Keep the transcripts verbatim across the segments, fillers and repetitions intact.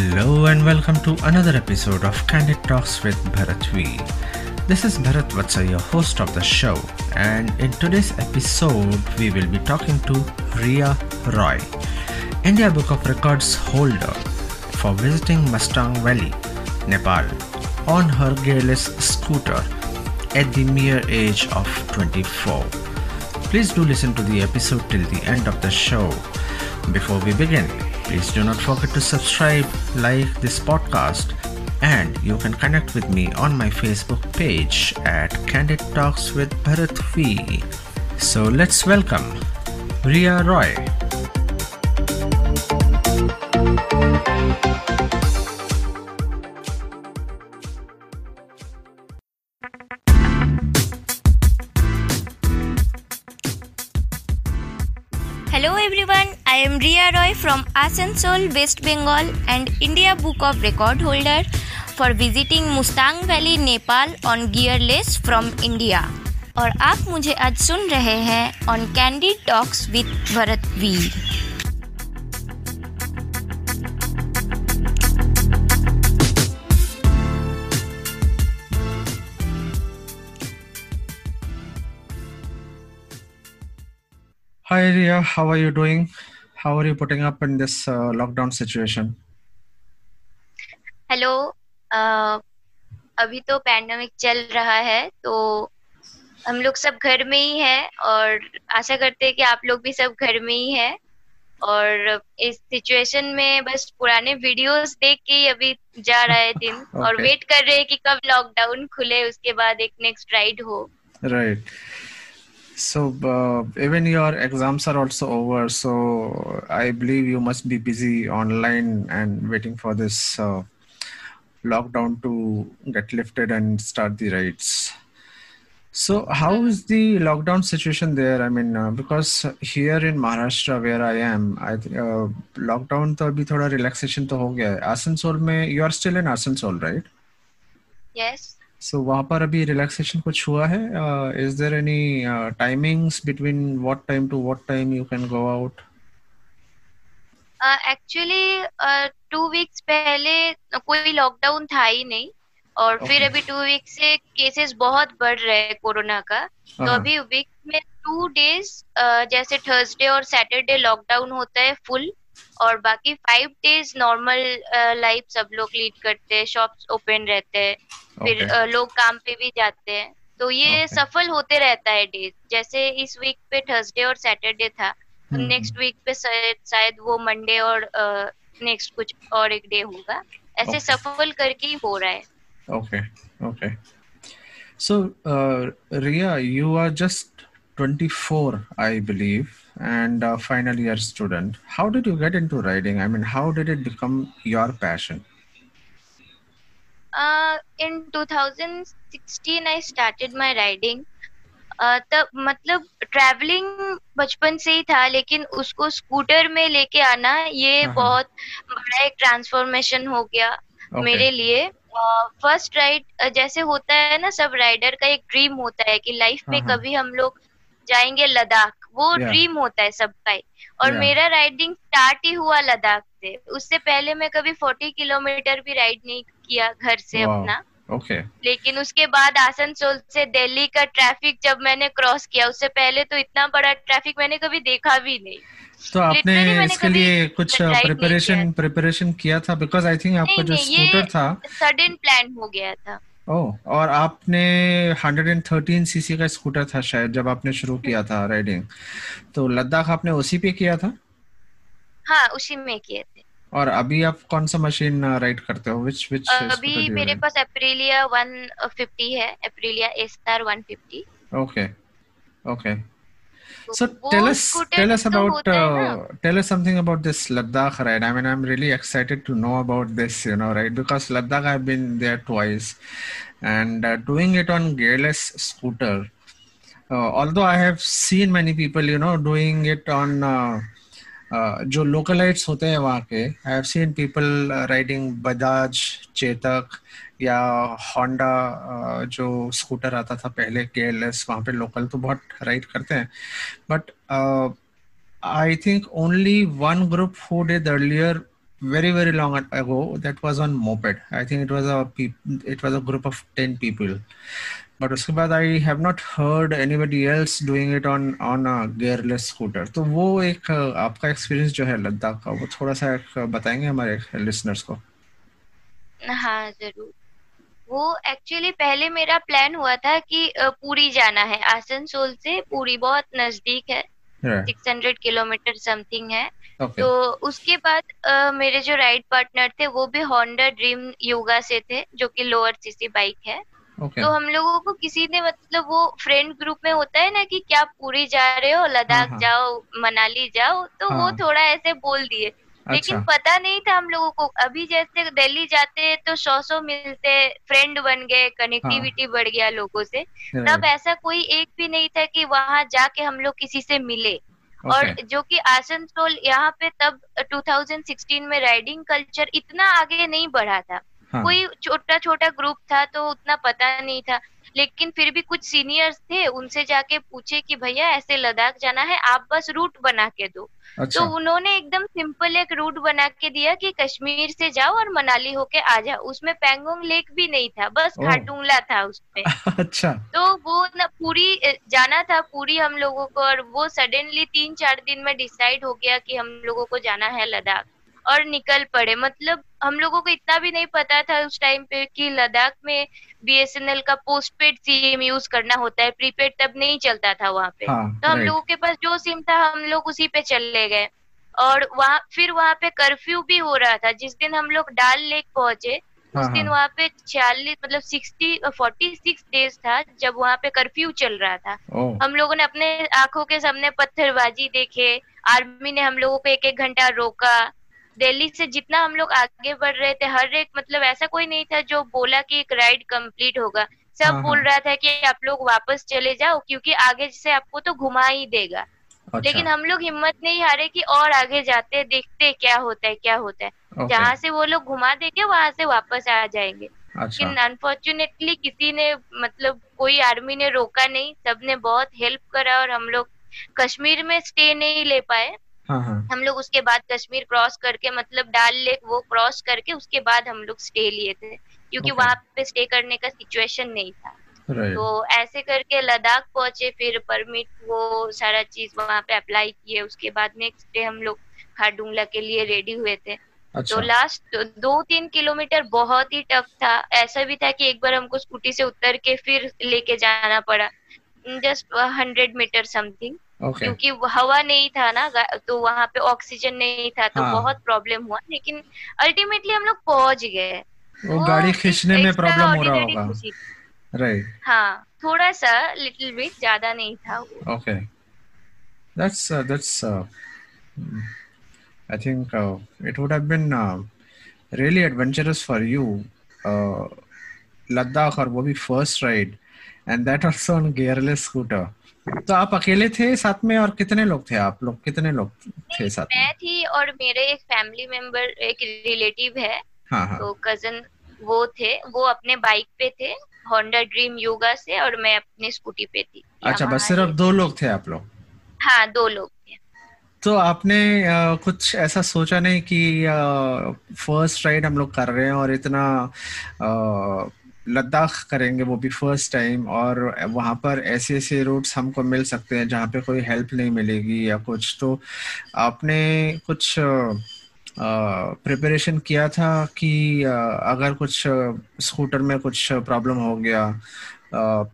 Hello and welcome to another episode of Candid Talks with Bharat V. This is Bharat Vatsa, your host of the show, and in today's episode we will be talking to Ria Roy, India Book of Records holder, for visiting Mustang Valley, Nepal on her gearless scooter at the mere age of twenty-four. Please do listen to the episode till the end of the show. Before we begin, please do not forget to subscribe, like this podcast, and you can connect with me on my Facebook page at Candid Talks with Bharat V. So let's welcome Ria Roy. Hello everyone, I am Ria Roy from Asansol, West Bengal and India Book of Record holder for visiting Mustang Valley, Nepal on gearless from India. और आप मुझे आज सुन रहे हैं on Candid Talks with Bharat V. Hi Ria, how are you doing? How are you putting up in this uh, lockdown situation? Hello, uh, अभी तो pandemic चल रहा है तो हम लोग सब घर में ही हैं और आशा करते हैं कि आप लोग भी सब घर में ही हैं और इस सिचुएशन में बस पुराने वीडियोस देख के ही अभी जा रहा है दिन okay. और वेट कर रहे हैं कि कब लॉकडाउन खुले उसके बाद एक नेक्स्ट राइड हो. Right right. So uh, even your exams are also over, so I believe you must be busy online and waiting for this uh, lockdown to get lifted and start the rides. So how is the lockdown situation there? I mean, uh, because here in Maharashtra where I am, I th- uh, lockdown to abhi thoda relaxation to ho gaya hai. Asansol mein, you are still in Asansol, right? Yes. So, वहाँ पर अभी relaxation कुछ हुआ है? Uh, is there any uh, timings between what time to what time you can go out? Uh, actually, uh, two weeks पहले कोई lockdown था ही नहीं और okay. फिर अभी two weeks से cases बहुत बढ़ रहे हैं कोरोना का uh-huh. तो अभी week में two days uh, जैसे Thursday और Saturday lockdown होता है full और बाकी five days normal uh, life सब लोग lead करते हैं, shops open रहते हैं Okay. फिर लोग काम पे भी जाते हैं तो ये okay. सफल होते रहता है डेज जैसे इस वीक पे थर्सडे और सैटरडे था तो नेक्स्ट वीक पे शायद वो मंडे और नेक्स्ट uh, कुछ और एक डे होगा ऐसे okay. सफल करके ही हो रहा है. Okay okay so Riya you are just twenty-four I believe and a final year student. How did you get into riding? I mean, how did it become your passion? Uh, in twenty sixteen I started my riding. uh, तब मतलब travelling बचपन से ही था लेकिन उसको scooter में लेके आना ये uh-huh. बहुत बड़ा एक ट्रांसफॉर्मेशन हो गया okay. मेरे लिए. फर्स्ट uh, राइड uh, जैसे होता है ना सब राइडर का एक ड्रीम होता है कि लाइफ में uh-huh. कभी हम लोग जाएंगे लद्दाख वो yeah. ड्रीम होता है सबका ही और yeah. मेरा राइडिंग स्टार्ट ही हुआ लद्दाख से. उससे पहले मैं कभी चालीस किलोमीटर भी राइड नहीं किया घर से wow. अपना okay. लेकिन उसके बाद आसनसोल से दिल्ली का ट्रैफिक जब मैंने क्रॉस किया उससे पहले तो इतना बड़ा ट्रैफिक मैंने कभी देखा भी नहीं. तो आपने इसके लिए कुछ प्रिपरेशन प्रिपरेशन किया था? बिकॉज आई थिंक आपका जो स्कूटर था सडन प्लान हो गया था. ओह, और आपने one thirteen सीसी का स्कूटर था शायद जब आपने शुरू किया था राइडिंग तो लद्दाख आपने उसी पे किया था? हाँ उसी में किए थे. और अभी आप कौन सा मशीन राइड करते हो? विच विच अभी मेरे पास एप्रिलिया one fifty है, Aprilia A star one fifty. Okay okay so tell us tell us about tell us something about this Ladakh ride. I mean, I'm really excited to know about this, you know, right? Because Ladakh I've been there twice and uh, doing it on gearless scooter. Uh, although I have seen many people, you know, doing it on uh, Uh, जो localites होते हैं वहाँ के I have seen people riding Bajaj Chetak या Honda uh, जो scooter आता था पहले केयरलेस वहाँ पे लोकल तो बहुत राइड करते हैं but I think only one group who did earlier very, very long ago. That was on moped. I think it was a it was a group of ten people. But उसके बाद I have not heard anybody else doing it on on a gearless scooter. तो वो एक आपका experience जो है लद्दाख का, वो थोड़ा सा बताएंगे हमारे listeners को. हाँ जरूर. वो एक्चुअली पहले मेरा प्लान हुआ था कि पूरी जाना है, आसनसोल से पूरी बहुत नजदीक है, सिक्स हंड्रेड किलोमीटर समथिंग है. Okay. तो उसके बाद आ, मेरे जो राइड पार्टनर थे वो भी होंडा ड्रीम योगा से थे, जो कि लोअर सीसी बाइक है. Okay. तो हम लोगों को किसी ने मतलब वो फ्रेंड ग्रुप में होता है ना कि क्या पूरी जा रहे हो, लद्दाख जाओ, मनाली जाओ, तो वो थोड़ा ऐसे बोल दिए. अच्छा. लेकिन पता नहीं था हम लोगों को. अभी जैसे दिल्ली जाते हैं तो सौ सौ मिलते, फ्रेंड बन गए, कनेक्टिविटी बढ़ गया लोगों से. तब ऐसा कोई एक भी नहीं था कि वहां जाके हम लोग किसी से मिले. Okay. और जो कि आसनसोल यहाँ पे तब दो हज़ार सोलह में राइडिंग कल्चर इतना आगे नहीं बढ़ा था. हाँ. कोई छोटा छोटा ग्रुप था तो उतना पता नहीं था, लेकिन फिर भी कुछ सीनियर्स थे, उनसे जाके पूछे कि भैया ऐसे लद्दाख जाना है, आप बस रूट बना के दो. अच्छा. तो उन्होंने एकदम सिंपल एक रूट बना के दिया कि कश्मीर से जाओ और मनाली होके आ जाओ. उसमें पैंगोंग लेक भी नहीं था, बस खाटूंगला था उसमें. अच्छा. तो वो ना पूरी जाना था, पूरी हम लोगों को, और वो सडनली तीन चार दिन में डिसाइड हो गया कि हम लोगों को जाना है लद्दाख, और निकल पड़े. मतलब हम लोगों को इतना भी नहीं पता था उस टाइम पे कि लद्दाख में बीएसएनएल का पोस्टपेड सिम यूज करना होता है, प्रीपेड तब नहीं चलता था वहाँ पे. हाँ, तो हम लोगों के पास जो सिम था हम लोग उसी पे चले गए. और वहाँ फिर वहाँ पे कर्फ्यू भी हो रहा था. जिस दिन हम लोग डाल लेक पहुंचे उस दिन वहाँ पे छियालीस मतलब सिक्सटी फोर्टी सिक्स डेज था जब वहाँ पे कर्फ्यू चल रहा था. हम लोगों ने अपने आंखों के सामने पत्थरबाजी देखे, आर्मी ने हम लोगों को एक एक घंटा रोका. दिल्ली से जितना हम लोग आगे बढ़ रहे थे हर एक मतलब ऐसा कोई नहीं था जो बोला कि एक राइड कंप्लीट होगा. सब बोल रहा था कि आप लोग वापस चले जाओ क्योंकि आगे से आपको तो घुमा ही देगा. अच्छा. लेकिन हम लोग हिम्मत नहीं हारे कि और आगे जाते देखते क्या होता है क्या होता है. okay. जहाँ से वो लोग घुमा देंगे वहां से वापस आ जाएंगे. अच्छा. लेकिन अनफॉर्चुनेटली किसी ने मतलब कोई आर्मी ने रोका नहीं, सबने बहुत हेल्प करा और हम लोग कश्मीर में स्टे नहीं ले पाए. हम लोग उसके बाद कश्मीर क्रॉस करके मतलब डाल लेक वो क्रॉस करके उसके बाद हम लोग स्टे लिए थे क्योंकि okay. वहाँ पे स्टे करने का सिचुएशन नहीं था. right. तो ऐसे करके लद्दाख पहुंचे, फिर परमिट वो सारा चीज वहाँ पे अप्लाई किए. उसके बाद नेक्स्ट डे हम लोग खाटूंगला के लिए रेडी हुए थे. अच्छा. तो लास्ट दो तीन किलोमीटर बहुत ही टफ था. ऐसा भी था कि एक बार हमको स्कूटी से उतर के फिर लेके जाना पड़ा, just hundred metre something. Okay. क्योंकि हवा नहीं था ना तो वहाँ पे ऑक्सीजन नहीं था तो हाँ. बहुत प्रॉब्लम हुआ, लेकिन अल्टीमेटली हम लोग पहुंच गए. वो गाड़ी खींचने में प्रॉब्लम हो रहा होगा, राइट? हाँ, थोड़ा सा, लिटिल बिट, ज्यादा नहीं था. Okay, that's that's I think uh, it would have been uh, really adventurous for you, uh, Ladakh, और वो भी first ride and that also on gearless scooter. तो आप अकेले थे साथ में, और कितने लोग थे आप लोग कितने लोग थे साथ में? मैं थी और मेरे एक फैमिली मेंबर, एक रिलेटिव है. हाँ हाँ. तो कजन वो थे, वो अपने बाइक पे थे होंडा ड्रीम योगा से, और मैं अपनी स्कूटी पे थी. अच्छा, बस सिर्फ दो लोग थे आप लोग? हाँ, दो लोग थे. तो आपने आ, कुछ ऐसा सोचा नहीं कि फर्स्ट राइड हम लोग कर रहे हैं और इतना आ, लद्दाख करेंगे, वो भी फर्स्ट टाइम, और वहाँ पर ऐसे ऐसे रूट्स हमको मिल सकते हैं जहाँ पे कोई हेल्प नहीं मिलेगी या कुछ? तो आपने कुछ प्रिपरेशन किया था कि आ, अगर कुछ स्कूटर में कुछ प्रॉब्लम हो गया,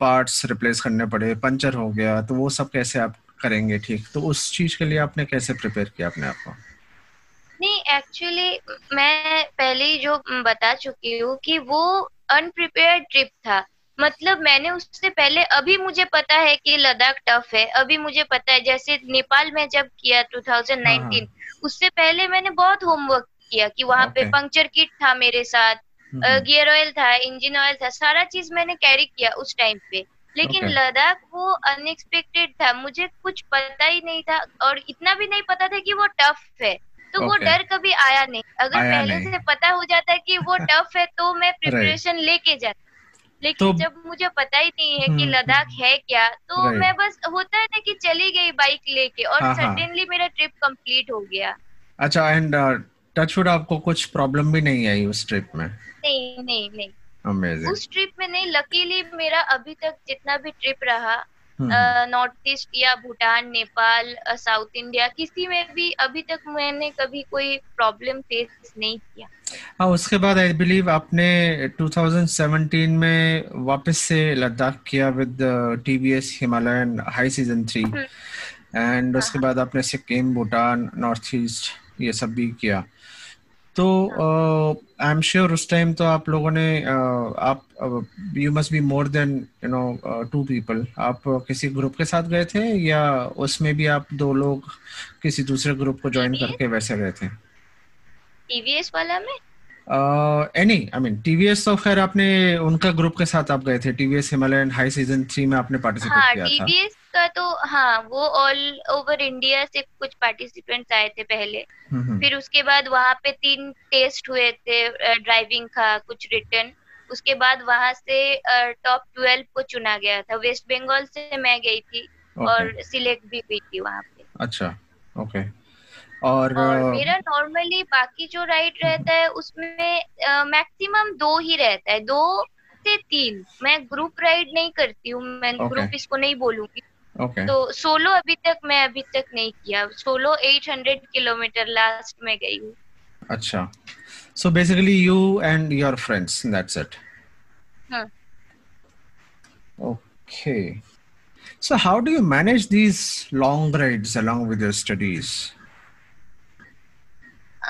पार्ट्स रिप्लेस करने पड़े, पंचर हो गया, तो वो सब कैसे आप करेंगे ठीक? तो उस चीज़ के लिए आपने कैसे प्रिपेयर किया अपने आप को? नहीं, एक्चुअली मैं पहले ही जो बता चुकी हूँ कि वो अनप्रिपेयर्ड ट्रिप था. मतलब मैंने उससे पहले, अभी मुझे पता है कि लद्दाख टफ है, अभी मुझे पता है. जैसे नेपाल में जब किया दो हज़ार उन्नीस, उससे पहले मैंने बहुत होमवर्क किया कि वहाँ पे पंक्चर किट था मेरे साथ, गियर ऑयल था, इंजन ऑयल था, सारा चीज मैंने कैरी किया उस टाइम पे. लेकिन okay. लद्दाख वो अनएक्सपेक्टेड था, मुझे कुछ पता ही नहीं था और इतना भी नहीं पता था कि वो टफ है. तो okay. वो डर कभी आया नहीं. अगर आया पहले नहीं. से पता हो जाता कि वो टफ है तो मैं प्रिपरेशन लेके जाती, लेकिन तो, जब मुझे पता ही नहीं है कि लद्दाख है क्या, तो मैं बस होता है ना कि चली गई बाइक लेके और सडनली मेरा ट्रिप कंप्लीट हो गया. अच्छा, एंड टचवुड आपको कुछ प्रॉब्लम भी नहीं आई उस ट्रिप में? नहीं नहीं नहीं Amazing. उस ट्रिप में नहीं, लकीली मेरा अभी तक जितना भी ट्रिप रहा नॉर्थ ईस्ट या भूटान, नेपाल, साउथ इंडिया, किसी में भी अभी तक मैंने कभी कोई प्रॉब्लम फेस नहीं किया। हाँ, उसके बाद आई बिलीव आपने दो हज़ार सत्रह में वापस से लद्दाख किया with TVS Himalayan high season three, and उसके बाद आपने सिक्किम, भूटान, नॉर्थ ईस्ट ये सब भी किया। तो आई एम श्योर उस टाइम तो आप लोगों ने uh, आप you must be more than you know two people, आप किसी ग्रुप के साथ गए थे या उसमें भी आप दो लोग किसी दूसरे ग्रुप को ज्वाइन करके वैसे गए थे? टीवीएस वाला में एनी आई मीन टीवीएस तो खैर आपने उनका ग्रुप के साथ आप गए थे, TVS Himalayan high season three में आपने पार्टिसिपेट किया था। टीवीएस का तो हाँ वो ऑल ओवर इंडिया से कुछ पार्टिसिपेंट्स आए थे पहले, फिर उसके बाद वहाँ पे तीन टेस्ट हुए थे, ड्राइविंग का, कुछ रिटर्न, उसके बाद वहाँ से टॉप ट्वेल्व को चुना गया था। वेस्ट बंगाल से मैं गई थी और सिलेक्ट भी हुई थी वहाँ पे। अच्छा, ओके। और, और मेरा नॉर्मली बाकी जो राइड रहता है उसमें मैक्सिमम दो ही रहता है, दो से तीन। मैं ग्रुप राइड नहीं करती हूँ, मैं ग्रुप इसको नहीं बोलूंगी। Okay. तो सोलो अभी तक मैं अभी तक नहीं किया, solo eight hundred kilometre last में गई हूँ। अच्छा, so basically you and your friends, that's it. हाँ. Okay. So how do you manage these long rides along with your studies?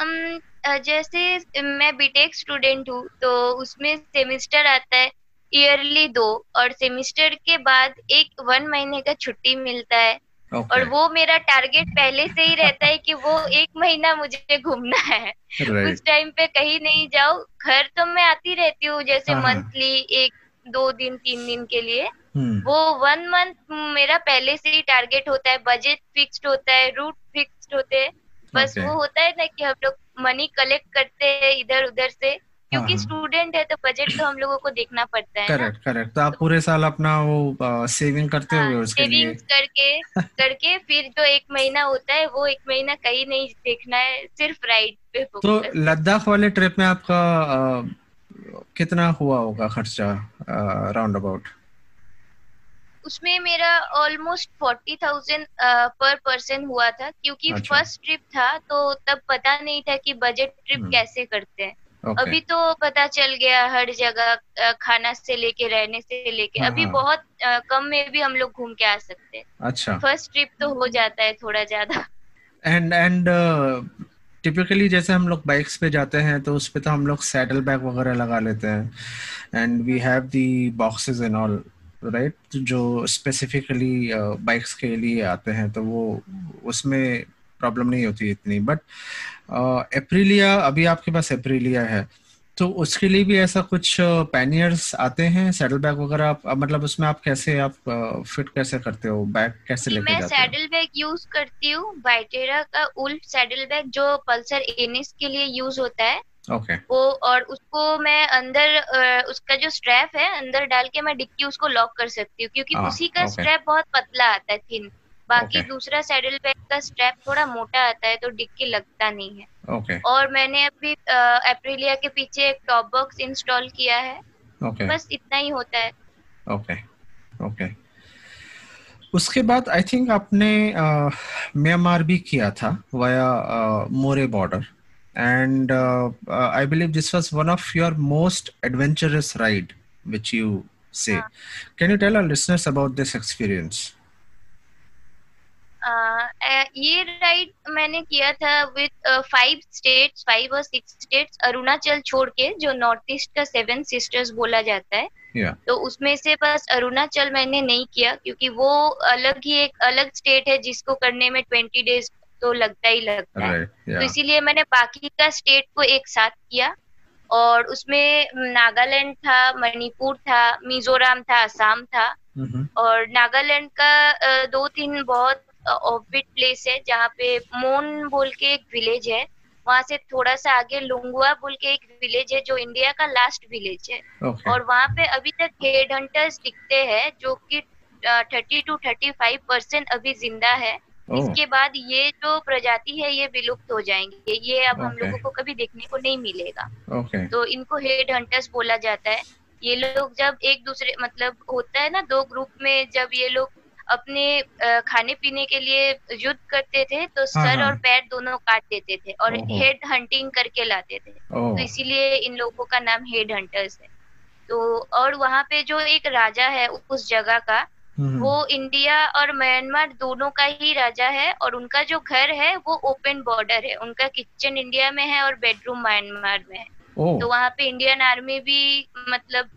Um, जैसे मैं बीटेक स्टूडेंट हूँ तो उसमें सेमेस्टर आता है ईयरली दो, और सेमेस्टर के बाद एक वन महीने का छुट्टी मिलता है। okay. और वो मेरा टारगेट पहले से ही रहता है कि वो एक महीना मुझे घूमना है। right. उस टाइम पे कहीं नहीं जाओ, घर तो मैं आती रहती हूँ जैसे मंथली एक दो दिन तीन दिन के लिए। hmm. वो वन मंथ मेरा पहले से ही टारगेट होता है, बजट फिक्स्ड होता है, रूट फिक्स्ड होते हैं। बस okay. वो होता है ना कि हम लोग मनी कलेक्ट करते हैं इधर उधर से, क्योंकि स्टूडेंट है तो बजट तो हम लोगों को देखना पड़ता है। Correct correct. तो आप पूरे साल अपना वो आ, सेविंग करते हुए उसके लिए करके करके फिर जो एक महीना होता है वो एक महीना कहीं नहीं देखना है, सिर्फ राइड पे फोकस। तो लद्दाख वाले ट्रिप में आपका आ, कितना हुआ होगा खर्चा राउंड अबाउट? उसमें मेरा almost forty thousand per person हुआ था, क्योंकि फर्स्ट ट्रिप था तो तब पता नहीं था कि बजट ट्रिप कैसे करते हैं। okay. अभी तो पता चल गया हर जगह, खाना से लेके रहने से लेके। हाँ. अभी बहुत आ, कम में भी हम लोग घूम के आ सकते हैं। अच्छा, फर्स्ट ट्रिप तो हो जाता है थोड़ा ज्यादा। एंड एंड टिपिकली जैसे हम लोग बाइक्स पे जाते हैं तो उस पे तो हम लोग सैडल बैग वगैरह लगा लेते हैं, and we have the boxes and all, right right? जो स्पेसिफिकली बाइक्स uh, के लिए आते हैं तो वो उसमें प्रॉब्लम नहीं होती इतनी। बट एप्रिलिया uh, अभी आपके पास एप्रिलिया है तो उसके लिए भी ऐसा कुछ पैनियर्स uh, आते हैं, सैडल बैग वगैरह आप मतलब उसमें आप कैसे आप फिट uh, कैसे करते हो, बैग कैसे लेके जाते हो? मैं सैडल बैग यूज करती हूँ बाइटेरा का उल्फ सैडल बैग जो पल्सर एनएस के लिए यूज होता है। Okay. वो, और उसको मैं अंदर उसका जो स्ट्रैप है अंदर डाल के मैं डिक्की उसको लॉक कर सकती हूँ, क्योंकि ah, उसी का okay. स्ट्रैप बहुत पतला आता है, थिन। बाकी okay. दूसरा सैडल बैग का स्ट्रैप थोड़ा मोटा आता है तो डिक्की लगता नहीं है। okay. और मैंने अभी एप्रिलिया के पीछे एक टॉप बॉक्स इंस्टॉल किया है। okay. बस इतना ही होता है। okay. Okay. उसके बाद आई थिंक आपने म्यांमार भी किया था via Moreh border, and uh, uh, I believe this was one of your most adventurous ride which you say. uh, can you tell our listeners about this experience? uh, uh, ये ride मैंने किया था with uh, five states, five or six states, Arunachal छोड़ के जो north east का seven sisters बोला जाता है। yeah. तो उसमें से बस अरुणाचल मैंने नहीं किया, क्योंकि वो अलग ही एक अलग स्टेट है जिसको करने में ट्वेंटी डेज तो लगता ही लगता है। right, yeah. तो इसीलिए मैंने बाकी का स्टेट को एक साथ किया, और उसमें नागालैंड था, मणिपुर था, मिजोरम था, असम था। mm-hmm. और नागालैंड का दो तीन बहुत ऑफबीट प्लेस है जहाँ पे मोन बोल के एक विलेज है, वहाँ से थोड़ा सा आगे लुंगुआ बोल के एक विलेज है जो इंडिया का लास्ट विलेज है। okay. और वहाँ पे अभी तक हेड हंटर्स दिखते हैं जो कि thirty two thirty five percent अभी जिंदा है। oh. इसके बाद ये जो प्रजाति है ये विलुप्त हो जाएंगे, ये अब okay. हम लोगों को कभी देखने को नहीं मिलेगा. okay. तो इनको हेड हंटर्स बोला जाता है. ये लोग जब एक दूसरे मतलब होता है ना दो ग्रुप में, जब ये लोग अपने खाने पीने के लिए युद्ध करते थे तो सर और पैर दोनों काट देते थे और हेड हंटिंग करके लाते थे, तो इसीलिए इन लोगों का नाम हेड हंटर्स है. तो और वहाँ पे जो एक राजा है उस जगह का, वो इंडिया और म्यांमार दोनों का ही राजा है, और उनका जो घर है वो ओपन बॉर्डर है. उनका किचन इंडिया में है और बेडरूम म्यांमार में है. Oh. तो वहाँ पे इंडियन आर्मी भी मतलब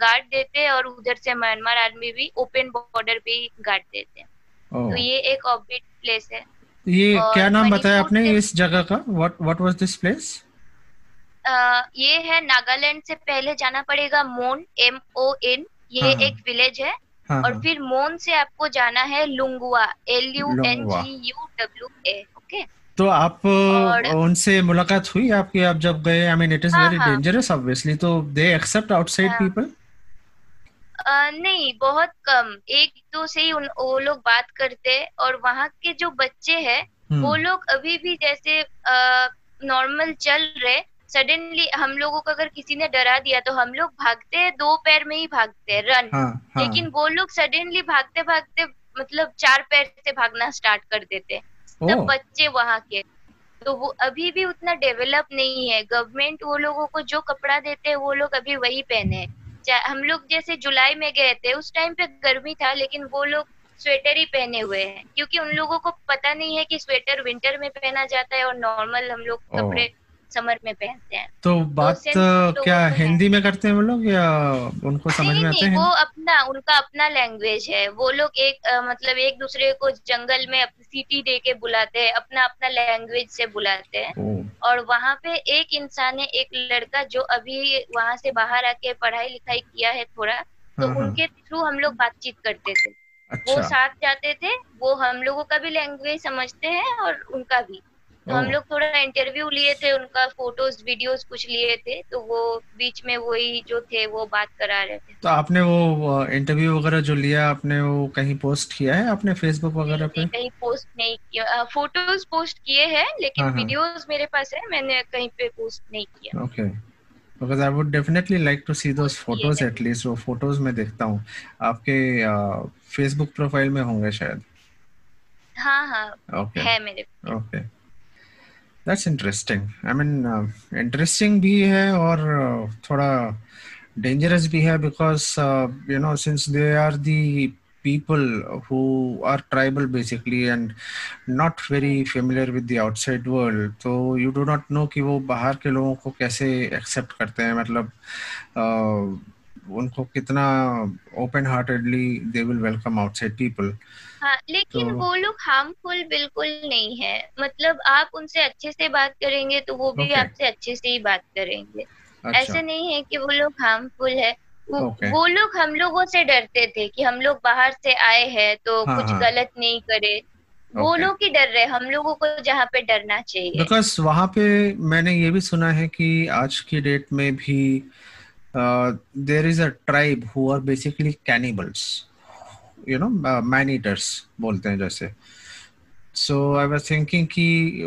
गार्ड देते हैं और उधर से म्यांमार आर्मी भी ओपन बॉर्डर पे गार्ड देते हैं. oh. तो ये एक ऑर्बिट प्लेस है. ये क्या नाम बताया आपने इस जगह का? What what was this place? ये है नागालैंड से पहले जाना पड़ेगा मोन, एम ओ एन. ये हाँ, एक विलेज है. हाँ, और फिर मोन से आपको जाना है Lungwa, L U N G U W A. Okay. तो आप और, उनसे मुलाकात हुई आपकी आप जब गए? I mean it is very dangerous obviously, तो दे एक्सेप्ट आउटसाइड पीपल? नहीं, बहुत कम, एक दो से ही उन, वो लोग बात करते. और वहाँ के जो बच्चे हैं वो लोग अभी भी जैसे नॉर्मल चल रहे, सडनली हम लोगों को अगर किसी ने डरा दिया तो हम लोग भागते हैं, दो पैर में ही भागते हैं रन. हाँ, हाँ. लेकिन वो लोग सडनली भागते भागते मतलब चार पैर से भागना स्टार्ट कर देते हैं. सब बच्चे वहाँ के, तो वो अभी भी उतना डेवलप नहीं है. गवर्नमेंट वो लोगों को जो कपड़ा देते हैं वो लोग अभी वही पहने. हम लोग जैसे जुलाई में गए थे उस टाइम पे गर्मी था, लेकिन वो लोग स्वेटर ही पहने हुए हैं क्योंकि उन लोगों को पता नहीं है कि स्वेटर विंटर में पहना जाता है और नॉर्मल हम लोग कपड़े समर में पहनते हैं. तो बात तो क्या हिंदी में करते हैं वो लोग या उनको समझ में आते हैं? वो अपना उनका अपना लैंग्वेज है. वो लोग एक आ, मतलब एक दूसरे को जंगल में सीटी दे के बुलाते हैं, अपना अपना लैंग्वेज से बुलाते हैं. और वहाँ पे एक इंसान है, एक लड़का जो अभी वहाँ से बाहर आके पढ़ाई लिखाई किया है थोड़ा, तो उनके थ्रू हम लोग बातचीत करते थे. वो साथ जाते थे, वो हम लोगों का भी लैंग्वेज समझते हैं और उनका भी. तो हम लोग थोड़ा इंटरव्यू लिए थे, उनका फोटोज वीडियोस कुछ लिए थे, तो वो बीच में वही जो थे वो बात करा रहे थे. तो आपने वो इंटरव्यू वगैरह जो लिया आपने वो कहीं पोस्ट किया है आपने फेसबुक वगैरह पे? कहीं पोस्ट नहीं किया. फोटोज पोस्ट किए हैं लेकिन वीडियोस मेरे पास है, मैंने कहीं पे पोस्ट नहीं किया. Okay. Because I would definitely like to see those photos at least. वो फोटोज मैं देखता हूँ आपके फेसबुक प्रोफाइल में होंगे शायद. हाँ हाँ है मेरे. Okay. That's interesting. I mean, uh, interesting भी है और uh, थोड़ा dangerous भी है because uh, you know since they are the people who are tribal basically and not very familiar with the outside world, so you do not know कि वो बाहर के लोगों को कैसे accept करते हैं, मतलब uh, उनको कितना open heartedly they will welcome outside people. हाँ, लेकिन तो, वो लोग हार्मफुल बिल्कुल नहीं है. मतलब आप उनसे अच्छे से बात करेंगे तो वो भी okay. आपसे अच्छे से ही बात करेंगे. अच्छा. ऐसे नहीं है कि वो लोग हार्मफुल है. okay. वो लोग हम लोगों से डरते थे कि हम लोग बाहर से आए हैं तो हाँ, कुछ हाँ. गलत नहीं करे. Okay. वो लोग ही डर रहे, हम लोगों को जहाँ पे डरना चाहिए. बिकॉज वहाँ पे मैंने ये भी सुना है कि आज की डेट में भी Uh, there is a tribe who are basically cannibals, you know, uh, man eaters बोलते हैं जैसे. So I was thinking कि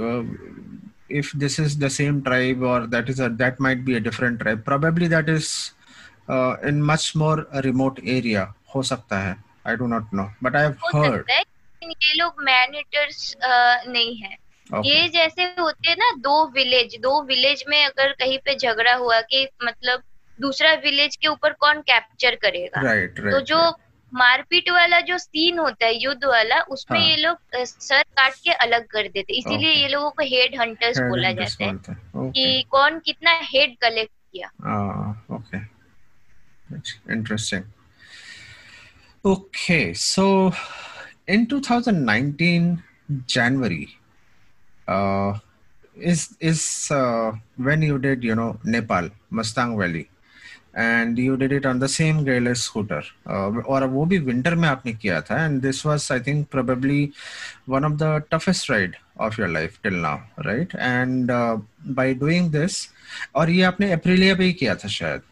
uh, if this is the same tribe or that is a that might be a different tribe. Probably that is uh, in much more remote area. हो सकता है. I do not know, but I have heard. ये लोग man eaters uh, नहीं है. Okay. ये जैसे होते हैं ना दो विलेज, दो विलेज में अगर कहीं पे झगड़ा हुआ कि मतलब दूसरा विलेज के ऊपर कौन कैप्चर करेगा. right, right, तो जो right. मारपीट वाला जो सीन होता है युद्ध वाला, उसमें हाँ. ये लोग सर काट के अलग कर देते. इसीलिए okay. ये लोगों को हेड हंटर्स बोला जाता है okay. कि कौन कितना हेड कलेक्ट किया. Okay, interesting. Okay, so in twenty nineteen January is is uh, when you did, you know, Nepal Mustang Valley, and you did it on the same gearless scooter uh, aur wo bhi winter mein aapne kiya tha, and this was I think probably one of the toughest ride of your life till now, right? And uh, by doing this, aur ye aapne Aprilia pe hi kiya tha shayad.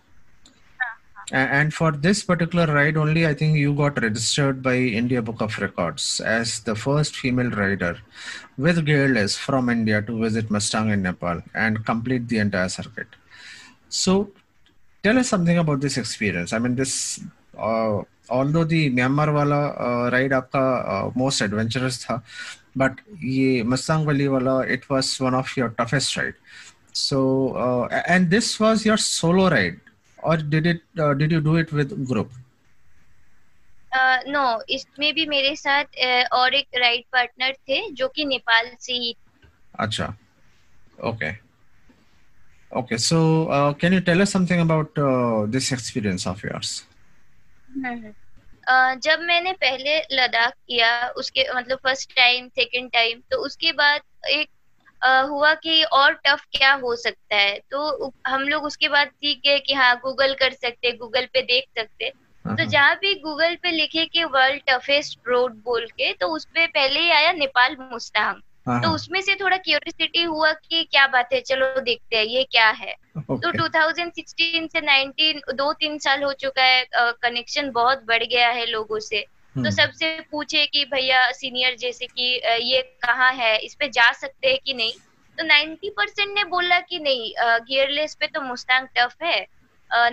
And for this particular ride only, I think you got registered by India Book of Records as the first female rider with gearless from India to visit Mustang in Nepal and complete the entire circuit. So tell us something about this experience. I mean, this, uh, although the Myanmar wala uh, ride aapka uh, most adventurous tha, but ye Mustang Valley wala, it was one of your toughest ride. So, uh, and this was your solo ride. Or did it? Uh, did you do it with group? Uh, no, इसमें भी मेरे साथ uh, और एक ride partner थे जो कि नेपाल से ही. अच्छा, okay, okay. So, uh, can you tell us something about uh, this experience of yours? Hmm. Uh, जब मैंने पहले लद्दाख किया, उसके मतलब first time, second time, तो उसके बाद एक Uh, हुआ कि और टफ क्या हो सकता है, तो हम लोग उसके बाद ठीक है कि हाँ गूगल कर सकते, गूगल पे देख सकते, तो जहाँ भी गूगल पे लिखे कि वर्ल्ड टफेस्ट रोड बोल के, तो उसपे पहले ही आया नेपाल मुस्तांग, तो उसमें से थोड़ा क्यूरियोसिटी हुआ कि क्या बात है, चलो देखते हैं ये क्या है. okay. तो दो हज़ार सोलह से उन्नीस दो तीन साल हो चुका है, कनेक्शन बहुत बढ़ गया है लोगों से. Hmm. तो सबसे पूछे कि भैया सीनियर जैसे कि ये कहाँ है, इस पे जा सकते हैं कि नहीं, तो नब्बे परसेंट ने बोला कि नहीं, गियरलेस पे तो मुस्तांग टफ है,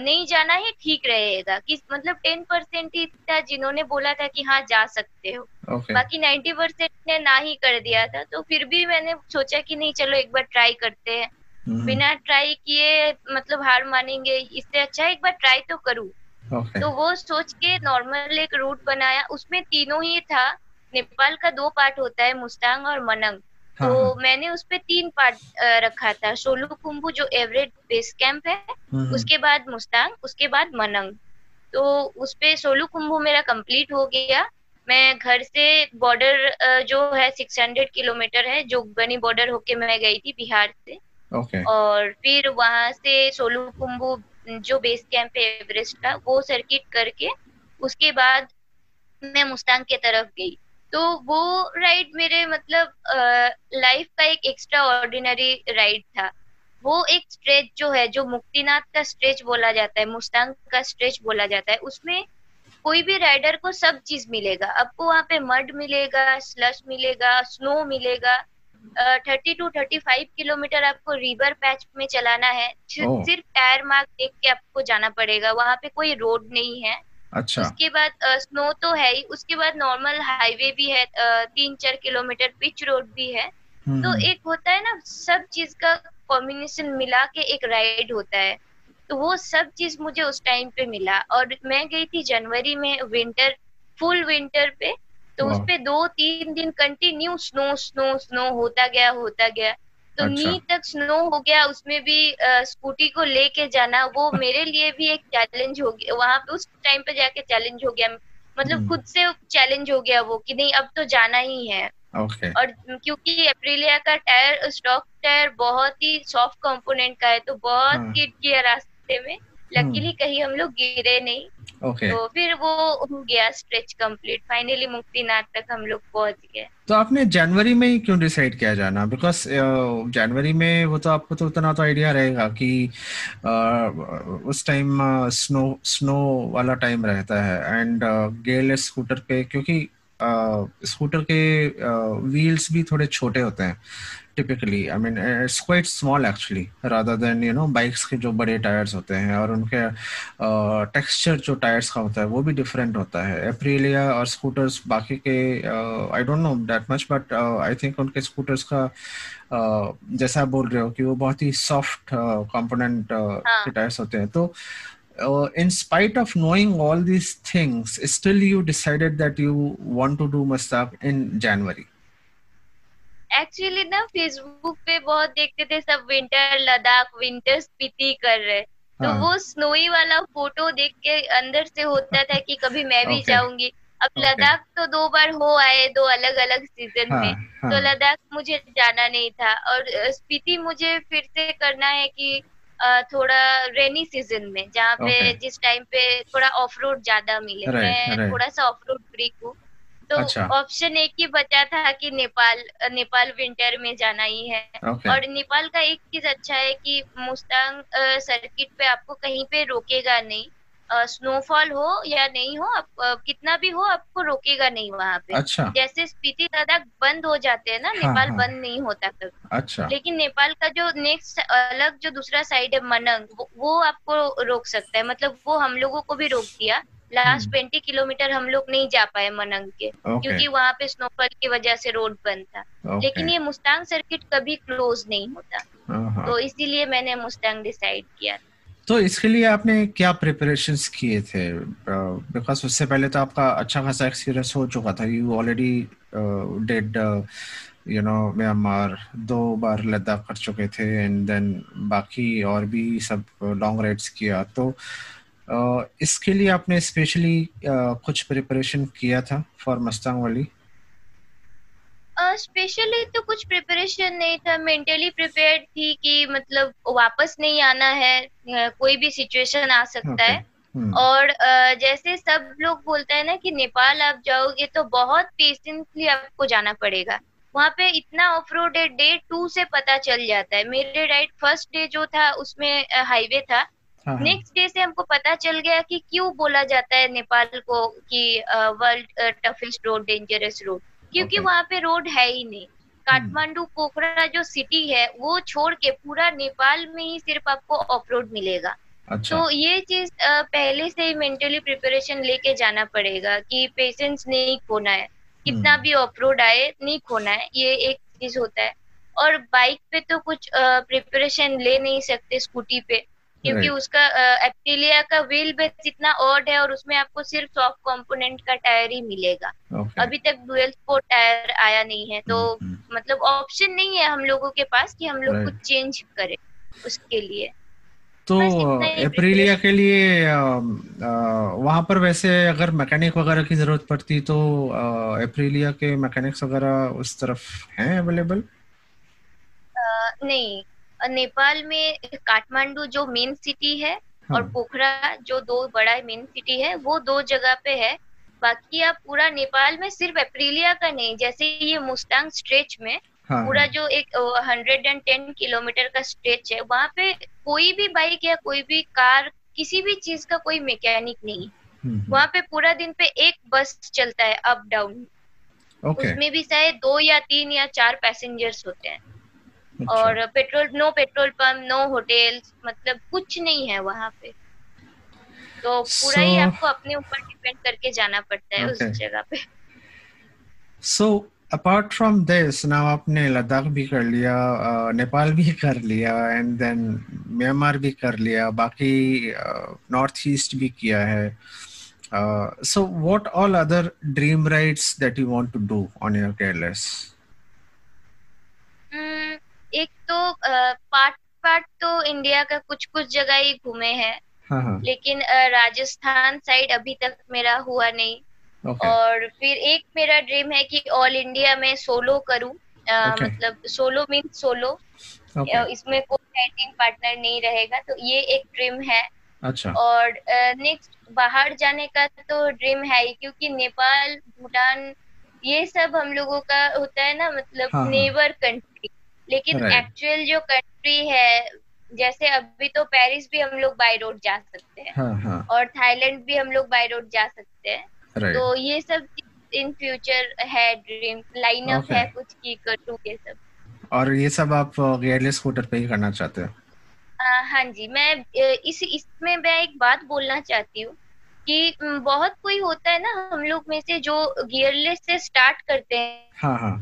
नहीं जाना ही ठीक रहेगा, कि मतलब दस परसेंट ही था जिन्होंने बोला था कि हाँ जा सकते हो. okay. बाकी नब्बे परसेंट ने ना ही कर दिया था. तो फिर भी मैंने सोचा कि नहीं चलो एक बार ट्राई करते हैं, hmm. बिना ट्राई किए मतलब हार मानेंगे, इससे अच्छा एक बार ट्राई तो करूँ. Okay. तो वो सोच के नॉर्मल एक रूट बनाया, उसमें तीनों ही था. नेपाल का दो पार्ट होता है, मुस्तांग और मनंग, तो हाँ. मैंने उसपे तीन पार्ट रखा था, शोलुखुम्बु जो एवरेस्ट बेस कैंप है, उसके बाद मुस्तांग, उसके बाद मनंग. तो उसपे शोलुखुम्बु मेरा कंप्लीट हो गया. मैं घर से बॉर्डर जो है छह सौ किलोमीटर है, जोगबनी बॉर्डर होके मैं गई थी बिहार से. okay. और फिर वहां से शोलुखुम्बु जो बेस कैंप है एवरेस्ट का, वो सर्किट करके उसके बाद मैं मुस्तांग के तरफ गई. तो वो राइड मेरे मतलब लाइफ का एक एक्स्ट्रा ऑर्डिनरी राइड था. वो एक स्ट्रेच जो है, जो मुक्तिनाथ का स्ट्रेच बोला जाता है, मुस्तांग का स्ट्रेच बोला जाता है, उसमें कोई भी राइडर को सब चीज मिलेगा. आपको वहाँ पे मड मिलेगा, स्लश मिलेगा, स्नो मिलेगा. Thirty two thirty five kilometre आपको रिवर पैच में चलाना है, oh. सिर्फ टायर मार्क देख के आपको जाना पड़ेगा, वहाँ पे कोई रोड नहीं है. अच्छा. उसके बाद स्नो तो है ही, उसके बाद नॉर्मल हाईवे भी है, तीन चार किलोमीटर पिच रोड भी है. hmm. तो एक होता है ना, सब चीज का कॉम्बिनेशन मिला के एक राइड होता है, तो वो सब चीज मुझे उस टाइम पे मिला. और मैं गई थी जनवरी में, विंटर फुल विंटर पे, तो wow. उसपे दो तीन दिन कंटिन्यू स्नो स्नो स्नो होता गया होता गया, तो अच्छा. नी तक स्नो हो गया. उसमें भी आ, स्कूटी को लेके जाना, वो मेरे लिए भी एक चैलेंज हो गया वहां पे. उस टाइम पे जाके चैलेंज हो गया, मतलब hmm. खुद से चैलेंज हो गया वो कि नहीं अब तो जाना ही है. okay. और क्योंकि एप्रिलिया का टायर, स्टॉक टायर बहुत ही सॉफ्ट कंपोनेंट का है, तो बहुत hmm. किट किया रास्ते में, लकीली hmm. कहीं हम लोग गिरे नहीं. Okay. तो फिर वो हो गया स्ट्रेच कंप्लीट, फाइनली मुक्तिनाथ तक हम लोग पहुंच गए. तो आपने जनवरी में ही क्यों डिसाइड किया जाना? बिकॉज uh, जनवरी में वो तो आपको तो उतना तो आइडिया रहेगा कि uh, उस टाइम स्नो स्नो वाला टाइम रहता है, एंड गेयरलेस स्कूटर पे, क्योंकि स्कूटर uh, के व्हील्स uh, भी थोड़े छोटे होते हैं typically, I mean it's quite small actually, rather than you know bikes के जो बड़े टायर्स होते हैं, और उनके टेक्सचर uh, जो टायर्स का होता है वो भी डिफरेंट होता है. एप्रिलिया और स्कूटर्स बाकी के I don't know that much, but I think उनके स्कूटर्स का uh, जैसा आप बोल रहे हो कि वो बहुत ही सॉफ्ट कंपोनेंट के टायर्स होते हैं. तो Uh, in spite of knowing all these things, still you decided that you want to do Mustang in January. Actually, ना Facebook पे बहुत देखते थे सब winter लद्दाख, winter स्पीति कर रहे, तो वो snowy वाला फोटो देख के अंदर से होता था कि कभी मैं भी okay. जाऊंगी. अब okay. लद्दाख तो दो बार हो आए, दो अलग अलग सीजन में, तो लद्दाख मुझे जाना नहीं था, और स्पीति मुझे फिर से करना है कि Uh, थोड़ा रेनी सीजन में जहाँ पे okay. जिस टाइम पे थोड़ा ऑफ रोड ज्यादा मिले. right, मैं right. थोड़ा सा ऑफ रोड फ्रीक हूँ, तो ऑप्शन अच्छा. एक ही बचा था कि नेपाल नेपाल विंटर में जाना ही है. okay. और नेपाल का एक चीज अच्छा है कि मुस्तांग सर्किट पे आपको कहीं पे रोकेगा नहीं, स्नोफॉल हो या नहीं हो, आप कितना भी हो आपको रोकेगा नहीं वहाँ पे. अच्छा. जैसे स्पीति लद्दाख बंद हो जाते हैं ना, हाँ, नेपाल हाँ. बंद नहीं होता कभी. अच्छा. लेकिन नेपाल का जो नेक्स्ट अलग जो दूसरा साइड है मनंग, वो, वो आपको रोक सकता है. मतलब वो हम लोगों को भी रोक दिया. लास्ट ट्वेंटी किलोमीटर हम लोग नहीं जा पाए मनंग के, okay. क्योंकि वहाँ पे स्नोफॉल की वजह से रोड बंद था, okay. लेकिन ये मुस्तांग सर्किट कभी क्लोज नहीं होता, तो इसीलिए मैंने मुस्तांग डिसाइड किया. तो इसके लिए आपने क्या प्रिपरेशंस किए थे? बिकॉज उससे पहले तो आपका अच्छा खासा एक्सपीरियंस हो चुका था. You already did you know Myanmar, दो बार लद्दाख कर चुके थे, एंड देन बाकी और भी सब लॉन्ग राइड्स किया. तो uh, इसके लिए आपने स्पेशली uh, कुछ प्रिपरेशन किया था for Mustang valley? Specially uh, तो कुछ प्रिपरेशन नहीं था. मेंटली प्रिपेयर्ड थी कि मतलब वापस नहीं आना है, कोई भी सिचुएशन आ सकता okay. है. hmm. और uh, जैसे सब लोग बोलते हैं ना कि नेपाल आप जाओगे तो बहुत पेशेंसली आपको जाना पड़ेगा. वहाँ पे इतना ऑफ रोड है, डे टू से पता चल जाता है. मेरे राइड फर्स्ट डे जो था उसमें हाईवे uh, था. नेक्स्ट डे से हमको पता चल गया कि क्यों बोला जाता है नेपाल को कि world toughest road, dangerous road, क्योंकि okay. वहाँ पे रोड है ही नहीं. काठमांडू hmm. पोखरा जो सिटी है वो छोड़ के पूरा नेपाल में ही सिर्फ आपको ऑफ रोड मिलेगा. अच्छा. तो ये चीज पहले से ही मेंटली प्रिपरेशन लेके जाना पड़ेगा कि पेशेंस नहीं खोना है, कितना hmm. भी ऑफ रोड आए नहीं खोना है. ये एक चीज होता है. और बाइक पे तो कुछ प्रिपरेशन ले नहीं सकते स्कूटी पे, क्योंकि right. उसका एप्रिलिया का व्हील बेस इतना ऑड है और उसमें आपको सिर्फ सॉफ्ट कंपोनेंट का टायर ही मिलेगा. okay. अभी तक डुअल स्पोर्ट टायर आया नहीं है, तो mm-hmm. मतलब ऑप्शन नहीं है हम लोगों के पास कि हम लोग right. कुछ चेंज करें उसके लिए. तो एप्रिलिया के लिए वहाँ पर वैसे अगर मैकेनिक वगैरह की जरूरत पड़ती तो एप्रिलिया के मैकेनिक्स वगैरह उस तरफ हैं अवेलेबल? नहीं, नेपाल में काठमांडू जो मेन सिटी है हाँ. और पोखरा जो दो बड़ा मेन सिटी है, वो दो जगह पे है. बाकी आप पूरा नेपाल में सिर्फ एप्रिलिया का नहीं, जैसे ये मुस्तांग स्ट्रेच में हाँ. पूरा जो एक हंड्रेड एंड टेन किलोमीटर का स्ट्रेच है, वहाँ पे कोई भी बाइक या कोई भी कार, किसी भी चीज का कोई मैकेनिक नहीं. वहाँ पे पूरा दिन पे एक बस चलता है अप डाउन. okay. उसमें भी शायद दो या तीन या चार पैसेंजर्स होते हैं. अच्छा. और petrol, no petrol pump, no hotel, मतलब कुछ नहीं है वहाँ पे. तो पूरा so, ही आपको अपने ऊपर डिपेंड करके जाना पड़ता है okay. उस जगह पे. So apart from this, now आपने लद्दाख भी कर लिया, नेपाल भी कर लिया, एंड देन म्यांमार भी कर लिया, बाकी नॉर्थ ईस्ट भी किया है. So what all other dream rides that you want to do on your gearless? एक तो पार्ट पार्ट तो इंडिया का कुछ कुछ जगह ही घूमे हैं, हाँ. लेकिन राजस्थान साइड अभी तक मेरा हुआ नहीं. okay. और फिर एक मेरा ड्रीम है कि ऑल इंडिया में सोलो करूं. okay. मतलब सोलो मीन्स सोलो, okay. इसमें कोई राइडिंग पार्टनर नहीं रहेगा, तो ये एक ड्रीम है. अच्छा. और नेक्स्ट बाहर जाने का तो ड्रीम है ही, क्योंकि नेपाल, भूटान ये सब हम लोगों का होता है ना, मतलब हाँ. Neighbour country. लेकिन एक्चुअल right. जो कंट्री है, जैसे अभी तो पेरिस भी हम लोग बाय रोड जा सकते हैं, हाँ, हाँ. और थाईलैंड भी हम लोग बाय रोड जा सकते हैं. right. तो ये सब इन फ्यूचर है, ड्रीम लाइनअप okay. है कुछ की करूँ ये सब. और ये सब आप गियरलेस स्कूटर पे ही करना चाहते हो? हाँ जी. मैं इस इसमें मैं एक बात बोलना चाहती हूँ कि बहुत कोई होता है ना हम लोग में से जो गियरलेस से स्टार्ट करते हैं. हाँ हाँ.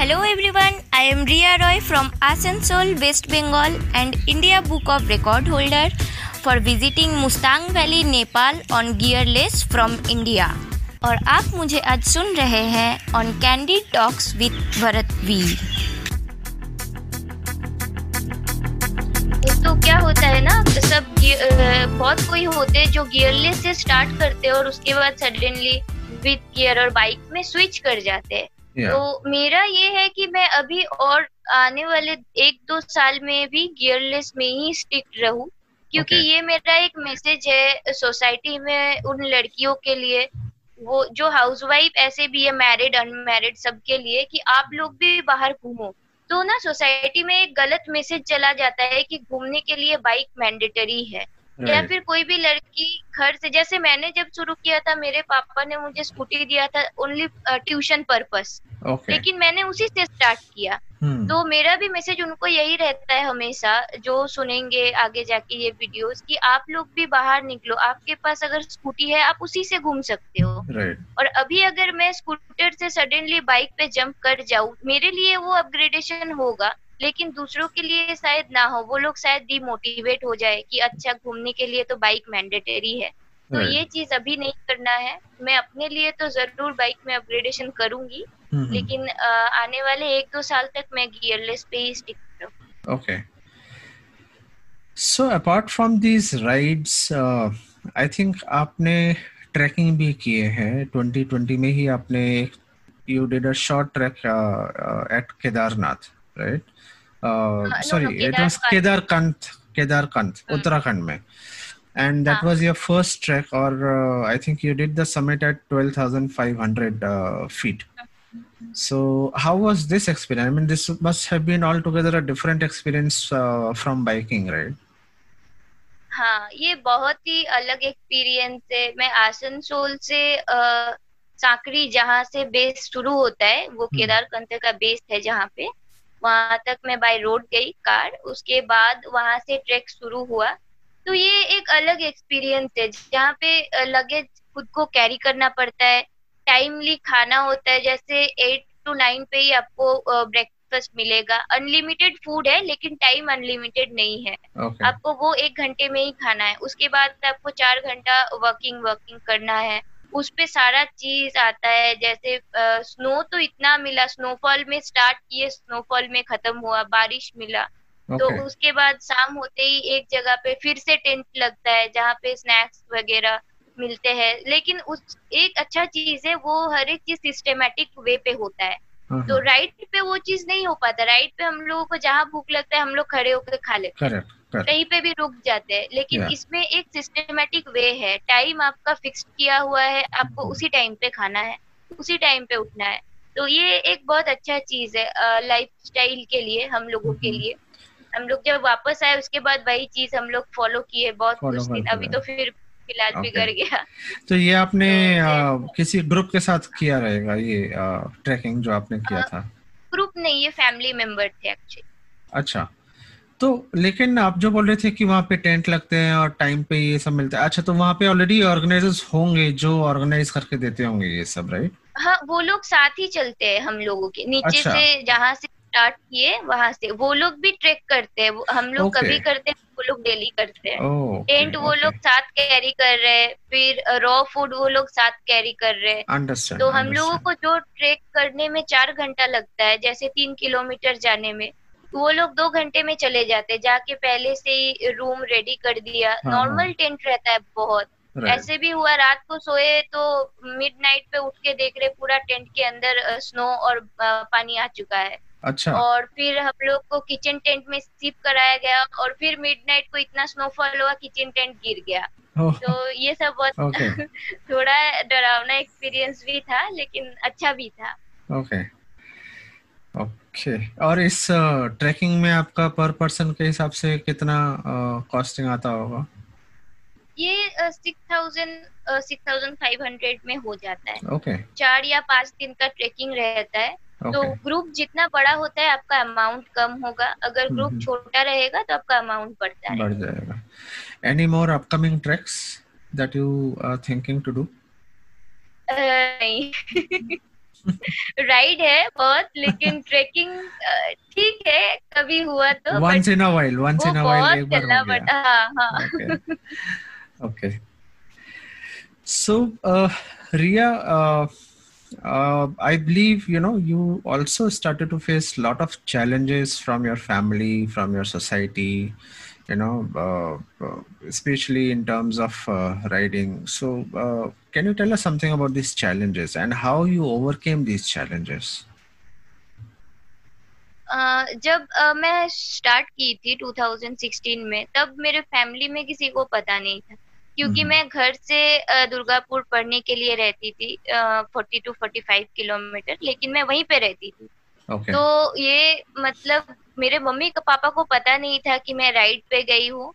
Hello everyone, I am Ria Roy from Asansol, West Bengal and India Book of Record holder for visiting Mustang Valley, Nepal on Gearless from India. और आप मुझे आज सुन रहे हैं on Candid Talks with Bharat V. तो क्या होता है ना, सब बहुत कोई होते हैं जो गियरलेस से स्टार्ट करते हैं और उसके बाद सडनली विद गियर और बाइक में स्विच कर जाते हैं. Yeah. तो मेरा ये है कि मैं अभी और आने वाले एक दो साल में भी गियरलेस में ही स्टिक रहूं, क्योंकि okay. ये मेरा एक मैसेज है सोसाइटी में उन लड़कियों के लिए, वो जो हाउसवाइफ ऐसे भी है, मैरिड अनमैरिड सबके लिए, कि आप लोग भी बाहर घूमो. तो ना सोसाइटी में एक गलत मैसेज चला जाता है कि घूमने के लिए बाइक मैंडेटरी है, या फिर कोई भी लड़की घर से, जैसे मैंने जब शुरू किया था मेरे पापा ने मुझे स्कूटी दिया था ओनली ट्यूशन पर्पस, लेकिन मैंने उसी से स्टार्ट किया. तो मेरा भी मैसेज उनको यही रहता है हमेशा, जो सुनेंगे आगे जाके ये वीडियोस, कि आप लोग भी बाहर निकलो, आपके पास अगर स्कूटी है आप उसी से घूम सकते हो. और अभी अगर मैं स्कूटर से सडनली बाइक पे जंप कर जाऊँ, मेरे लिए वो अपग्रेडेशन होगा, लेकिन दूसरों के लिए शायद ना हो, वो लोग शायद डिमोटिवेट हो जाए कि अच्छा घूमने के लिए तो बाइक मैंडेटरी है. तो ये चीज अभी नहीं करना है. मैं अपने लिए तो जरूर बाइक में अपग्रेडेशन करूंगी, लेकिन आ, आने वाले एक दो साल तक मैं गियरलेस पे ही स्टिक करूंगी. Okay, so apart from these rides, I think आपने ट्रैकिंग भी किए हैं. ट्वेंटी ट्वेंटी में ही आपने you did a short trek at Kedarnath, right? Sorry, it was Kedarkantha, Kedarkantha Uttarakhand में. And that ah. was your first trek, or uh, I think you did the summit at twelve thousand five hundred uh, feet. So how was this experience? I mean, this must have been altogether a different experience uh, from biking, right? हाँ, ये बहुत ही अलग experience है. मैं आसनसोल से uh, साकरी, जहाँ से base शुरू होता है, वो hmm. केदारकांत का बेस है जहाँ पे, वहाँ तक मैं बाय रोड गई कार. उसके बाद वहाँ से ट्रैक शुरू हुआ. तो ये एक अलग एक्सपीरियंस है जहाँ पे लगेज खुद को कैरी करना पड़ता है, टाइमली खाना होता है, जैसे एट टू नाइन पे ही आपको ब्रेकफास्ट मिलेगा. अनलिमिटेड फूड है लेकिन टाइम अनलिमिटेड नहीं है. okay. आपको वो एक घंटे में ही खाना है. उसके बाद आपको चार घंटा वॉकिंग वॉकिंग करना है. उस पे सारा चीज आता है, जैसे आ, स्नो तो इतना मिला, स्नोफॉल में स्टार्ट किए, स्नोफॉल में खत्म हुआ, बारिश मिला. Okay. तो उसके बाद शाम होते ही एक जगह पे फिर से टेंट लगता है जहाँ पे स्नैक्स वगैरह मिलते हैं. लेकिन उस एक अच्छा चीज है, वो हर एक चीज सिस्टेमेटिक वे पे होता है. uh-huh. तो राइड पे वो चीज नहीं हो पाता. राइड पे हम लोगों को जहाँ भूख लगता है हम लोग खड़े होकर खा लेते हैं, कहीं पे भी रुक जाते हैं. लेकिन yeah. इसमें एक सिस्टेमेटिक वे है, टाइम आपका फिक्स किया हुआ है, आपको uh-huh. उसी टाइम पे खाना है, उसी टाइम पे उठना है. तो ये एक बहुत अच्छा चीज है लाइफस्टाइल के लिए, हम लोगों के लिए. हम लोग जब वापस आए उसके बाद वही चीज हम लोग फॉलो किए बहुत कुछ दिन. अभी तो फिर फिलहाल okay. बिगड़ गया. तो ये आपने तो आ, किसी ग्रुप के साथ किया रहेगा ये आ, ट्रैकिंग जो आपने किया आ, था? ग्रुप नहीं, ये फैमिली मेंबर थे एक्चुअली. अच्छा, तो लेकिन आप जो बोल रहे थे कि वहाँ पे टेंट लगते हैं और टाइम पे ये सब मिलता है, अच्छा तो वहाँ पे ऑलरेडी ऑर्गेनाइजर्स होंगे जो ऑर्गेनाइज करके देते होंगे ये सब, राइट? हाँ, वो लोग साथ ही चलते हैं हम लोगों के नीचे से, जहाँ से स्टार्ट किए वहाँ से. वो लोग भी ट्रेक करते हैं, हम लोग okay. कभी करते हैं, वो लोग डेली करते हैं. oh, okay, टेंट वो okay. लोग साथ कैरी कर रहे हैं, फिर रॉ फूड वो लोग साथ कैरी कर रहे हैं. understand, तो हम understand. लोगों को जो ट्रेक करने में चार घंटा लगता है, जैसे तीन किलोमीटर जाने में, वो लोग दो घंटे में चले जाते हैं. जाके पहले से ही रूम रेडी कर दिया. नॉर्मल टेंट रहता है बहुत. Right. ऐसे भी हुआ, रात को सोए तो मिडनाइट पे उठ के देख रहे, पूरा टेंट के अंदर स्नो और पानी आ चुका है. अच्छा. और फिर हम लोग को किचन टेंट में शिफ्ट कराया गया, और फिर मिडनाइट को इतना स्नोफॉल हुआ किचन टेंट गिर गया. oh. तो ये सब बहुत okay. थोड़ा डरावना एक्सपीरियंस भी था, लेकिन अच्छा भी था. Okay okay. Okay okay. और इस ट्रैकिंग में आपका पर पर्सन के हिसाब से कितना कॉस्टिंग आता होगा? ये six thousand six thousand five hundred में हो जाता है. okay. चार या पाँच दिन का ट्रैकिंग रहता है. Okay. तो ग्रुप जितना बड़ा होता है आपका अमाउंट कम होगा, अगर ग्रुप छोटा रहेगा तो आपका अमाउंट बढ़ता है, बढ़ जाएगा. Any more upcoming treks that you are thinking to do? नहीं, राइड है बहुत, लेकिन ट्रैकिंग ठीक है, कभी हुआ तो once in a while, once in a while एक बार हो गया. हाँ हाँ. Okay, so Riya, Uh, I believe, you know, you also started to face a lot of challenges from your family, from your society, you know, uh, especially in terms of uh, riding. So uh, can you tell us something about these challenges and how you overcame these challenges? Uh, जब uh, मैं start की थी twenty sixteen में, तब मेरे family में किसी को पता नहीं था, क्योंकि मैं घर से दुर्गापुर पढ़ने के लिए रहती थी forty two forty five kilometre, लेकिन मैं वहीं पे रहती थी. okay. तो ये मतलब मेरे मम्मी का पापा को पता नहीं था कि मैं राइड पे गई हूँ।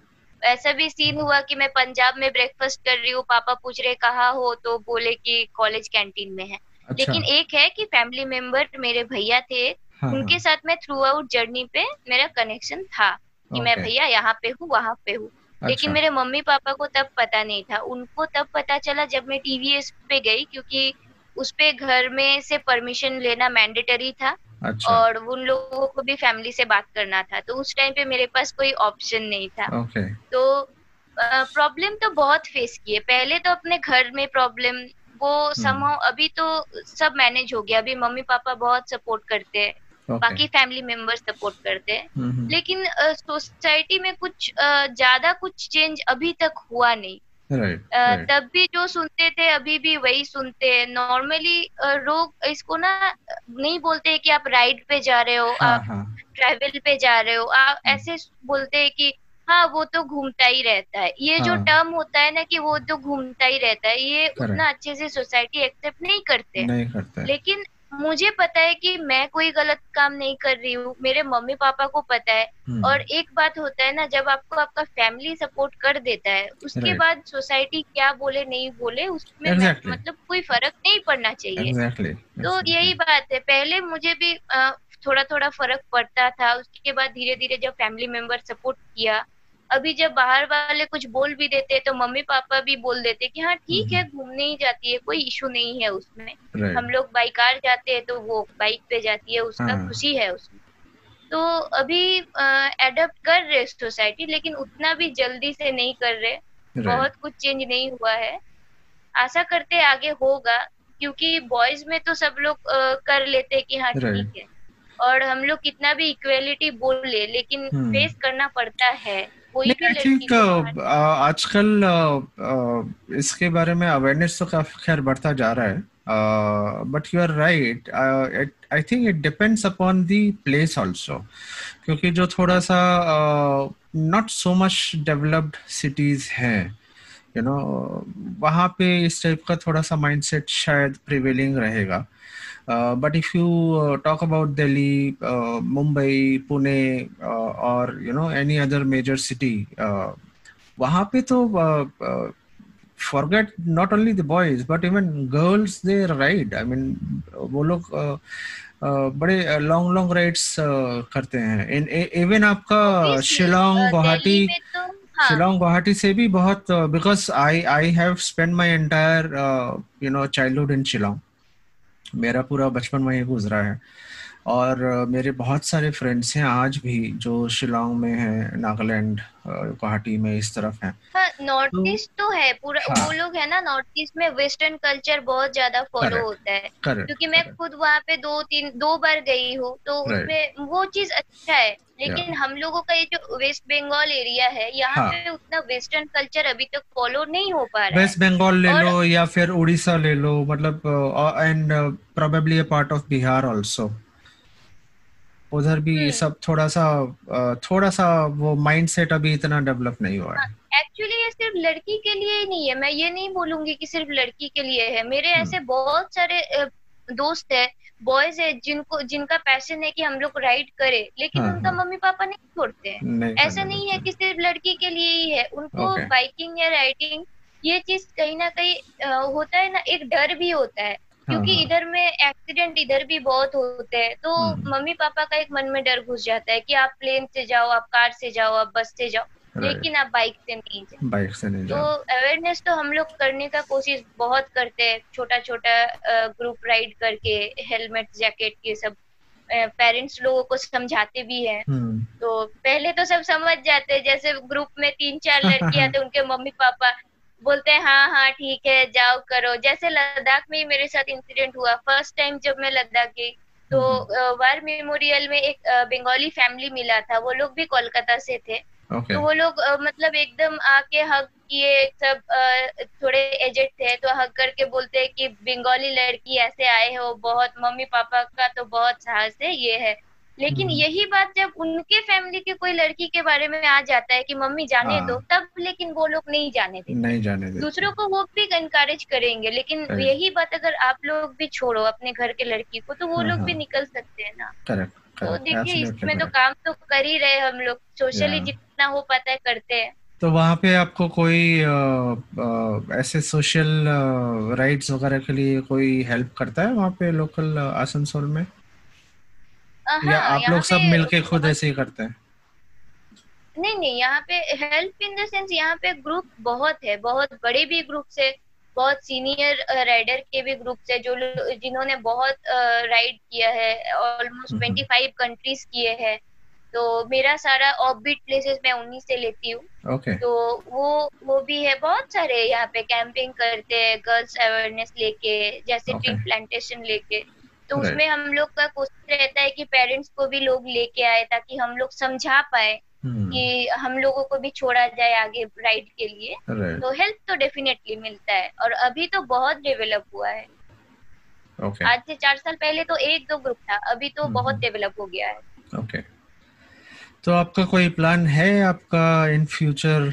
ऐसा भी सीन हुआ कि मैं पंजाब में ब्रेकफास्ट कर रही हूँ, पापा पूछ रहे कहाँ हो, तो बोले कि कॉलेज कैंटीन में है। अच्छा। लेकिन एक है कि फैमिली मेंबर मेरे भैया थे, हाँ, उनके साथ मैं थ्रू आउट जर्नी पे मेरा कनेक्शन था कि मैं भैया यहाँ पे हूँ वहाँ पे हूँ। अच्छा। लेकिन मेरे मम्मी पापा को तब पता नहीं था, उनको तब पता चला जब मैं टीवीएस पे गई, क्योंकि उसपे घर में से परमिशन लेना मैंडेटरी था। अच्छा। और उन लोगों को भी फैमिली से बात करना था, तो उस टाइम पे मेरे पास कोई ऑप्शन नहीं था। okay. तो प्रॉब्लम तो बहुत फेस किए, पहले तो अपने घर में प्रॉब्लम वो समहाउ, अभी तो सब मैनेज हो गया, अभी मम्मी पापा बहुत सपोर्ट करते हैं। okay. बाकी फैमिली मेंबर्स सपोर्ट करते हैं, लेकिन सोसाइटी में कुछ ज्यादा कुछ चेंज अभी तक हुआ नहीं। Right, right. तब भी जो सुनते थे अभी भी वही सुनते हैं। नॉर्मली लोग इसको ना नहीं बोलते हैं कि आप राइड पे जा रहे हो, हाँ, आप हाँ. ट्रैवल पे जा रहे हो, आप ऐसे बोलते हैं कि हाँ वो तो घूमता ही रहता है। ये हाँ. जो टर्म होता है ना कि वो तो घूमता ही रहता है, ये Correct. उतना अच्छे से सोसाइटी एक्सेप्ट नहीं करते, नहीं करते। लेकिन मुझे पता है कि मैं कोई गलत काम नहीं कर रही हूँ, मेरे मम्मी पापा को पता है। hmm. और एक बात होता है ना, जब आपको आपका फैमिली सपोर्ट कर देता है, उसके right. बाद सोसाइटी क्या बोले नहीं बोले उसमें exactly. मतलब कोई फर्क नहीं पड़ना चाहिए। exactly. Exactly. तो यही बात है, पहले मुझे भी थोड़ा थोड़ा फर्क पड़ता था, उसके बाद धीरे धीरे जब फैमिली मेंबर सपोर्ट किया, अभी जब बाहर वाले कुछ बोल भी देते तो मम्मी पापा भी बोल देते कि हाँ ठीक है घूमने ही जाती है, कोई इशू नहीं है उसमें। right. हम लोग बाई कार जाते हैं तो वो बाइक पे जाती है, उसका हाँ. खुशी है उसमें। तो अभी एडप्ट कर रहे सोसाइटी, लेकिन उतना भी जल्दी से नहीं कर रहे। right. बहुत कुछ चेंज नहीं हुआ है, आशा करते आगे होगा, क्योंकि बॉयज में तो सब लोग आ, कर लेते कि हाँ ठीक right. है, और हम लोग कितना भी इक्वेलिटी बोल ले, लेकिन hmm. फेस करना पड़ता है। आई थिंक आजकल इसके बारे में अवेयरनेस तो काफी खैर बढ़ता जा रहा है, but you are right, I think it depends upon the place also, क्योंकि जो थोड़ा सा not so much developed cities हैं, यू नो, वहाँ पे इस टाइप का थोड़ा सा माइंडसेट शायद प्रिवेलिंग रहेगा। But if you talk about Delhi, Mumbai, Pune और you know any other major city, वहाँ पे तो forget not only the boys but even girls they ride. I mean वो लोग बड़े लॉन्ग लॉन्ग राइड्स करते हैं। इवन आपका शिलोंग गुवाहाटी, शिलोंग गुवाहाटी से भी बहुत, because I I have spend my entire you know childhood in Shillong, मेरा पूरा बचपन वहीं गुजरा है, और मेरे बहुत सारे फ्रेंड्स हैं आज भी जो शिलोंग में हैं, नागालैंड, गुवाहाटी में इस तरफ हैं। हाँ, नॉर्थ ईस्ट तो, तो है पूरा। हाँ, वो लोग है ना, नॉर्थ ईस्ट में वेस्टर्न कल्चर बहुत ज्यादा फॉलो होता है, क्योंकि मैं correct. खुद वहाँ पे दो तीन दो बार गई हूँ, तो उसमें वो चीज अच्छा है। लेकिन yeah. हम लोगों का ये जो वेस्ट बंगाल एरिया है, यहाँ हाँ. पे उतना वेस्टर्न कल्चर अभी तक फॉलो नहीं हो पा रहा है। वेस्ट बंगाल ले और, लो या फिर उड़ीसा ले लो, मतलब and probably a part of Bihar also, उधर भी hmm. सब थोड़ा सा थोड़ा सा वो माइंडसेट अभी इतना डेवलप नहीं हुआ है। एक्चुअली ये सिर्फ लड़की के लिए ही नहीं है, मैं ये नहीं बोलूंगी कि सिर्फ लड़की के लिए है। मेरे hmm. ऐसे बहुत सारे दोस्त है, बॉयज है, जिनको जिनका पैशन है कि हम लोग राइड करें, लेकिन हाँ, उनका हाँ, मम्मी पापा नहीं छोड़ते हैं। नहीं, ऐसा नहीं है कि सिर्फ लड़की के लिए ही है। उनको बाइकिंग या राइडिंग ये चीज कहीं ना कहीं होता है ना, एक डर भी होता है, क्योंकि हाँ, इधर में एक्सीडेंट इधर भी बहुत होते हैं, तो मम्मी पापा का एक मन में डर घुस जाता है कि आप प्लेन से जाओ, आप कार से जाओ, आप बस से जाओ, लेकिन आप बाइक से नहीं जाओ, बाइक से नहीं जाओ। तो अवेयरनेस तो हम लोग करने का कोशिश बहुत करते हैं, छोटा छोटा ग्रुप राइड करके, हेलमेट, जैकेट, ये सब पेरेंट्स लोगों को समझाते भी हैं। तो पहले तो सब समझ जाते हैं, जैसे ग्रुप में तीन चार लड़कियां तो उनके मम्मी पापा बोलते हैं हाँ हाँ ठीक है जाओ करो। जैसे लद्दाख में मेरे साथ इंसिडेंट हुआ, फर्स्ट टाइम जब मैं लद्दाख गई तो वार मेमोरियल में एक बंगाली फैमिली मिला था, वो लोग भी कोलकाता से थे। Okay. तो वो लोग मतलब एकदम आके हग किए, सब थोड़े एजेड थे तो हग करके बोलते हैं कि बंगाली लड़की ऐसे आए हो, बहुत मम्मी पापा का तो बहुत साहस है, ये है लेकिन यही बात जब उनके फैमिली के कोई लड़की के बारे में आ जाता है कि मम्मी जाने दो, तब लेकिन वो लोग नहीं जाने देते, नहीं जाने देते। दूसरों को वो भी इनकरेज करेंगे, लेकिन यही बात अगर आप लोग भी छोड़ो अपने घर के लड़की को तो वो लोग भी निकल सकते हैं ना। करेक्ट। तो देखिए इसमें तो काम तो कर ही रहे हम लोग, सोशली जितना हो पाता है करते हैं। तो वहाँ पे आपको कोई आ, आ, ऐसे सोशल राइट्स वगैरह के लिए कोई हेल्प करता है वहाँ पे लोकल आसनसोल में, या आप लोग सब मिलके खुद ऐसे ही करते हैं? नहीं नहीं, यहाँ पे हेल्प इन द सेंस यहाँ पे ग्रुप बहुत है, बहुत बड़े भी ग्रुप्स है, बहुत सीनियर राइडर के भी ग्रुप्स है जो जिन्होंने बहुत राइड किया है, ऑलमोस्ट पच्चीस कंट्रीज किए हैं। तो मेरा सारा ऑफबीट प्लेसेस मैं उन्हीं से लेती हूँ। okay. तो वो वो भी है, बहुत सारे यहाँ पे कैंपिंग करते हैं, गर्ल्स अवेयरनेस लेके, जैसे ट्री okay. प्लांटेशन लेके, तो right. उसमें हम लोग का कोशिश रहता है कि पेरेंट्स को भी लोग लेके आए ताकि हम लोग समझा पाए hmm. कि हम लोगों को भी छोड़ा जाए आगे राइड के लिए। right. तो हेल्प तो डेफिनेटली मिलता है, और अभी तो बहुत डेवलप हुआ है। okay. आज से चार साल पहले तो एक दो ग्रुप था, अभी तो hmm. बहुत डेवलप हो गया है। okay. तो आपका कोई प्लान है आपका इन फ्यूचर,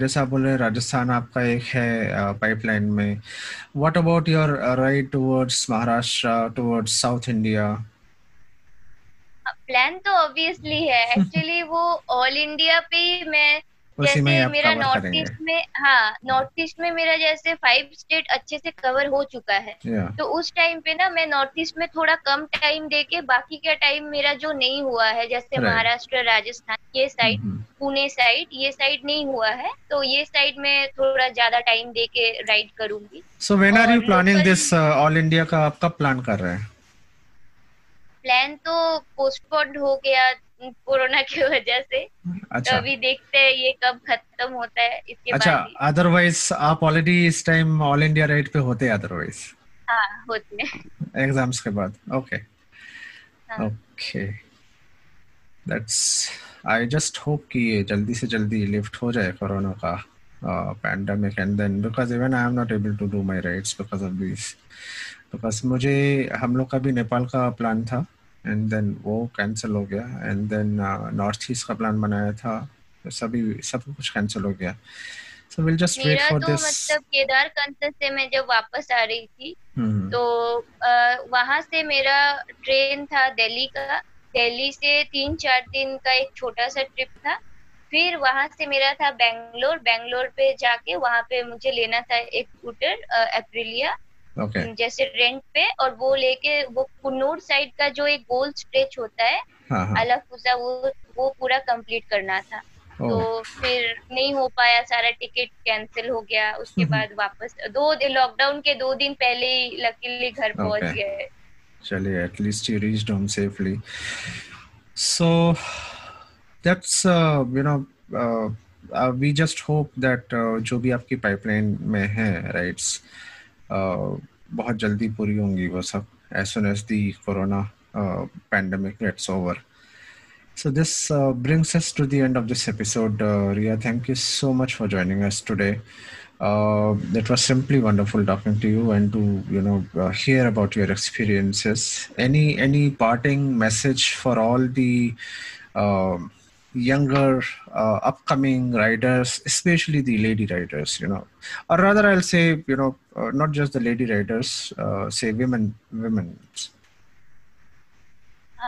जैसा आप बोले राजस्थान आपका एक है पाइपलाइन में, what about your ride towards Maharashtra, towards south India? Plan तो ऑब्वियसली है, एक्चुअली वो ऑल इंडिया पे ही मैं, जैसे मेरा नॉर्थ ईस्ट में, हाँ नॉर्थ ईस्ट में मेरा जैसे फाइव स्टेट अच्छे से कवर हो चुका है। yeah. तो उस टाइम पे ना मैं नॉर्थ ईस्ट में थोड़ा कम टाइम देके बाकी का टाइम मेरा जो नहीं हुआ है, जैसे right. महाराष्ट्र, राजस्थान ये साइड, पुणे साइड, ये साइड नहीं हुआ है, तो ये साइड में थोड़ा ज्यादा टाइम देके राइड करूंगी। So when are you planning this all India का, आपका प्लान कर रहे हैं? प्लान तो पोस्टपोन हो गया कोरोना की वजह से। अच्छा। तो अभी देखते हैं ये कब खत्म होता है इसके अच्छा, बाद। अच्छा, अदरवाइज आप ऑलरेडी इस टाइम ऑल इंडिया राइड पे होते हैं अदरवाइज? हाँ होते हैं एग्जाम्स के बाद। Okay okay, that's, I just hope कि ये जल्दी से जल्दी लिफ्ट हो जाए कोरोना का pandemic, and then because even I am not able to do my rides because of this, because मुझे हम लोग का भी नेपाल का प्लान था एंड देन वो कैंसिल हो गया, एंड देन नॉर्थ ईस्ट का प्लान बनाया था, सभी सब कुछ कैंसिल हो गया। So will just wait for this. मतलब केदारनाथ से मैं जब वापस आ रही थी hmm. तो आ, वहां से मेरा ट्रेन था दिल्ली का, दिल्ली से तीन चार दिन का एक छोटा सा ट्रिप था, फिर वहां से मेरा था बैंगलोर, बैंगलोर पे जाके वहां पे मुझे लेना था एक स्कूटर एप्रिलिया Okay. जैसे रेंट पे, और वो लेके वो कुन्नूर साइड का जो एक गोल स्ट्रेच होता है अलाफुजा, वो वो पूरा कंप्लीट करना था। oh. तो फिर नहीं हो पाया, सारा टिकट कैंसिल हो गया। उसके बाद वापस दो दिन, लॉकडाउन के दो दिन पहले ही लकीली घर पहुंच okay. गए। चलिए, at least you reached home safely. So that's you know we just hope that जो भी आपकी पाइपलाइन में है राइट्स Uh, बहुत जल्दी पूरी होंगी वो सब, as soon as the corona uh, pandemic gets over. So this uh, brings us to the end of this episode. Uh, Ria, thank you so much for joining us today. Uh, it was simply wonderful talking to you and to you know uh, hear about your experiences. Any any parting message for all the uh, younger uh, upcoming riders, especially the lady riders, you know, or rather I'll say, you know, uh, not just the lady riders, uh, say women, women.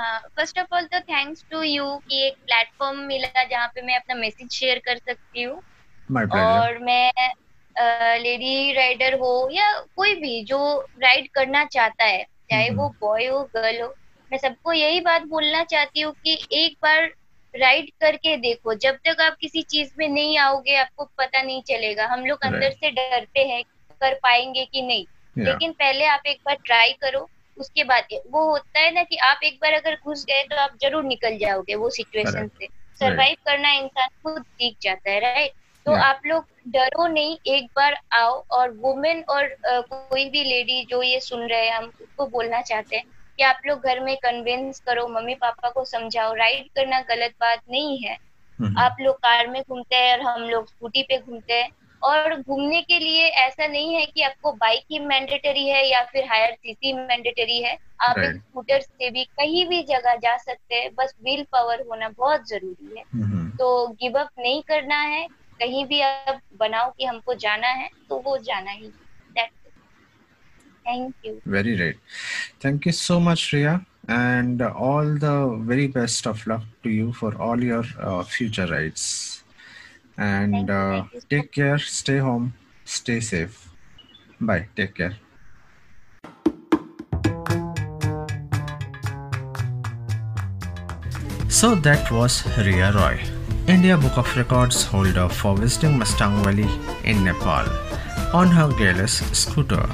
Uh, first of all, so thanks to you कि एक platform मिला जहाँ पे मैं अपना message share कर सकती हूँ। My pleasure. और मैं uh, lady rider हो या कोई भी जो ride करना चाहता है, चाहे mm-hmm. वो boy हो, girl हो, मैं सबको यही बात बोलना चाहती हूँ कि एक बार राइड करके देखो। जब तक आप किसी चीज में नहीं आओगे आपको पता नहीं चलेगा। हम लोग right. अंदर से डरते हैं कर पाएंगे कि नहीं, yeah. लेकिन पहले आप एक बार ट्राई करो, उसके बाद वो होता है ना कि आप एक बार अगर घुस गए तो आप जरूर निकल जाओगे वो सिचुएशन right. से। Survive right. करना इंसान खुद सीख जाता है, राइट right? तो yeah. आप लोग डरो नहीं, एक बार आओ। और वुमेन और कोई भी लेडी जो ये सुन रहे हैं, हम उसको बोलना चाहते हैं कि आप लोग घर में कन्विंस करो, मम्मी पापा को समझाओ, राइड करना गलत बात नहीं है। आप लोग कार में घूमते हैं और हम लोग स्कूटी पे घूमते हैं, और घूमने के लिए ऐसा नहीं है कि आपको बाइक ही मैंडेटरी है या फिर हायर सीसी मैंडेटरी है, आप right. एक स्कूटर से भी कहीं भी जगह जा सकते हैं, बस व्हील पावर होना बहुत जरूरी है. mm-hmm. तो गिव अप नहीं करना है, कहीं भी आप बनाओ कि हमको जाना है तो वो जाना ही. Thank you. Very right. Thank you so much, Ria, and all the very best of luck to you for all your uh, future rides. And uh, take care, stay home, stay safe. Bye. Take care. So that was Ria Roy, India Book of Records holder for visiting Mustang Valley in Nepal on her gearless scooter.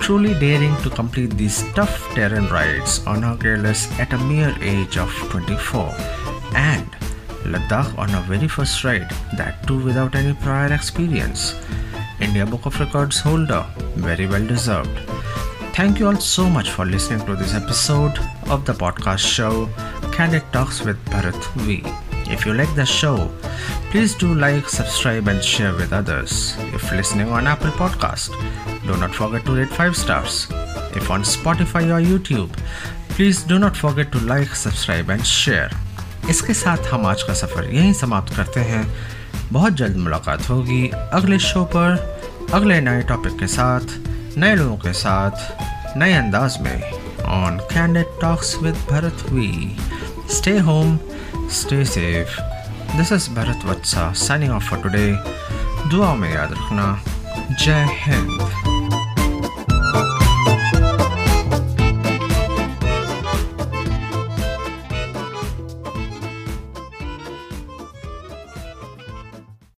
Truly daring to complete these tough terrain rides on her gearless at a mere age of twenty-four, and Ladakh on her very first ride, that too without any prior experience. India Book of Records holder, very well deserved. Thank you all so much for listening to this episode of the podcast show Candid Talks with Bharat V. If you like the show, please do like, subscribe and share with others. If listening on Apple Podcast, do not forget to rate five stars. If on Spotify or YouTube, please do not forget to like, subscribe and share. इसके साथ हम आज का सफ़र यहीं समाप्त करते हैं. बहुत जल्द मुलाकात होगी अगले शो पर, अगले नए टॉपिक के साथ, नए लोगों के साथ, नए अंदाज में on Candid Talks with Bharat V. Stay home, stay safe. This is Bharat Vatsa signing off for today. दुआ में याद रखना. जय हिंद.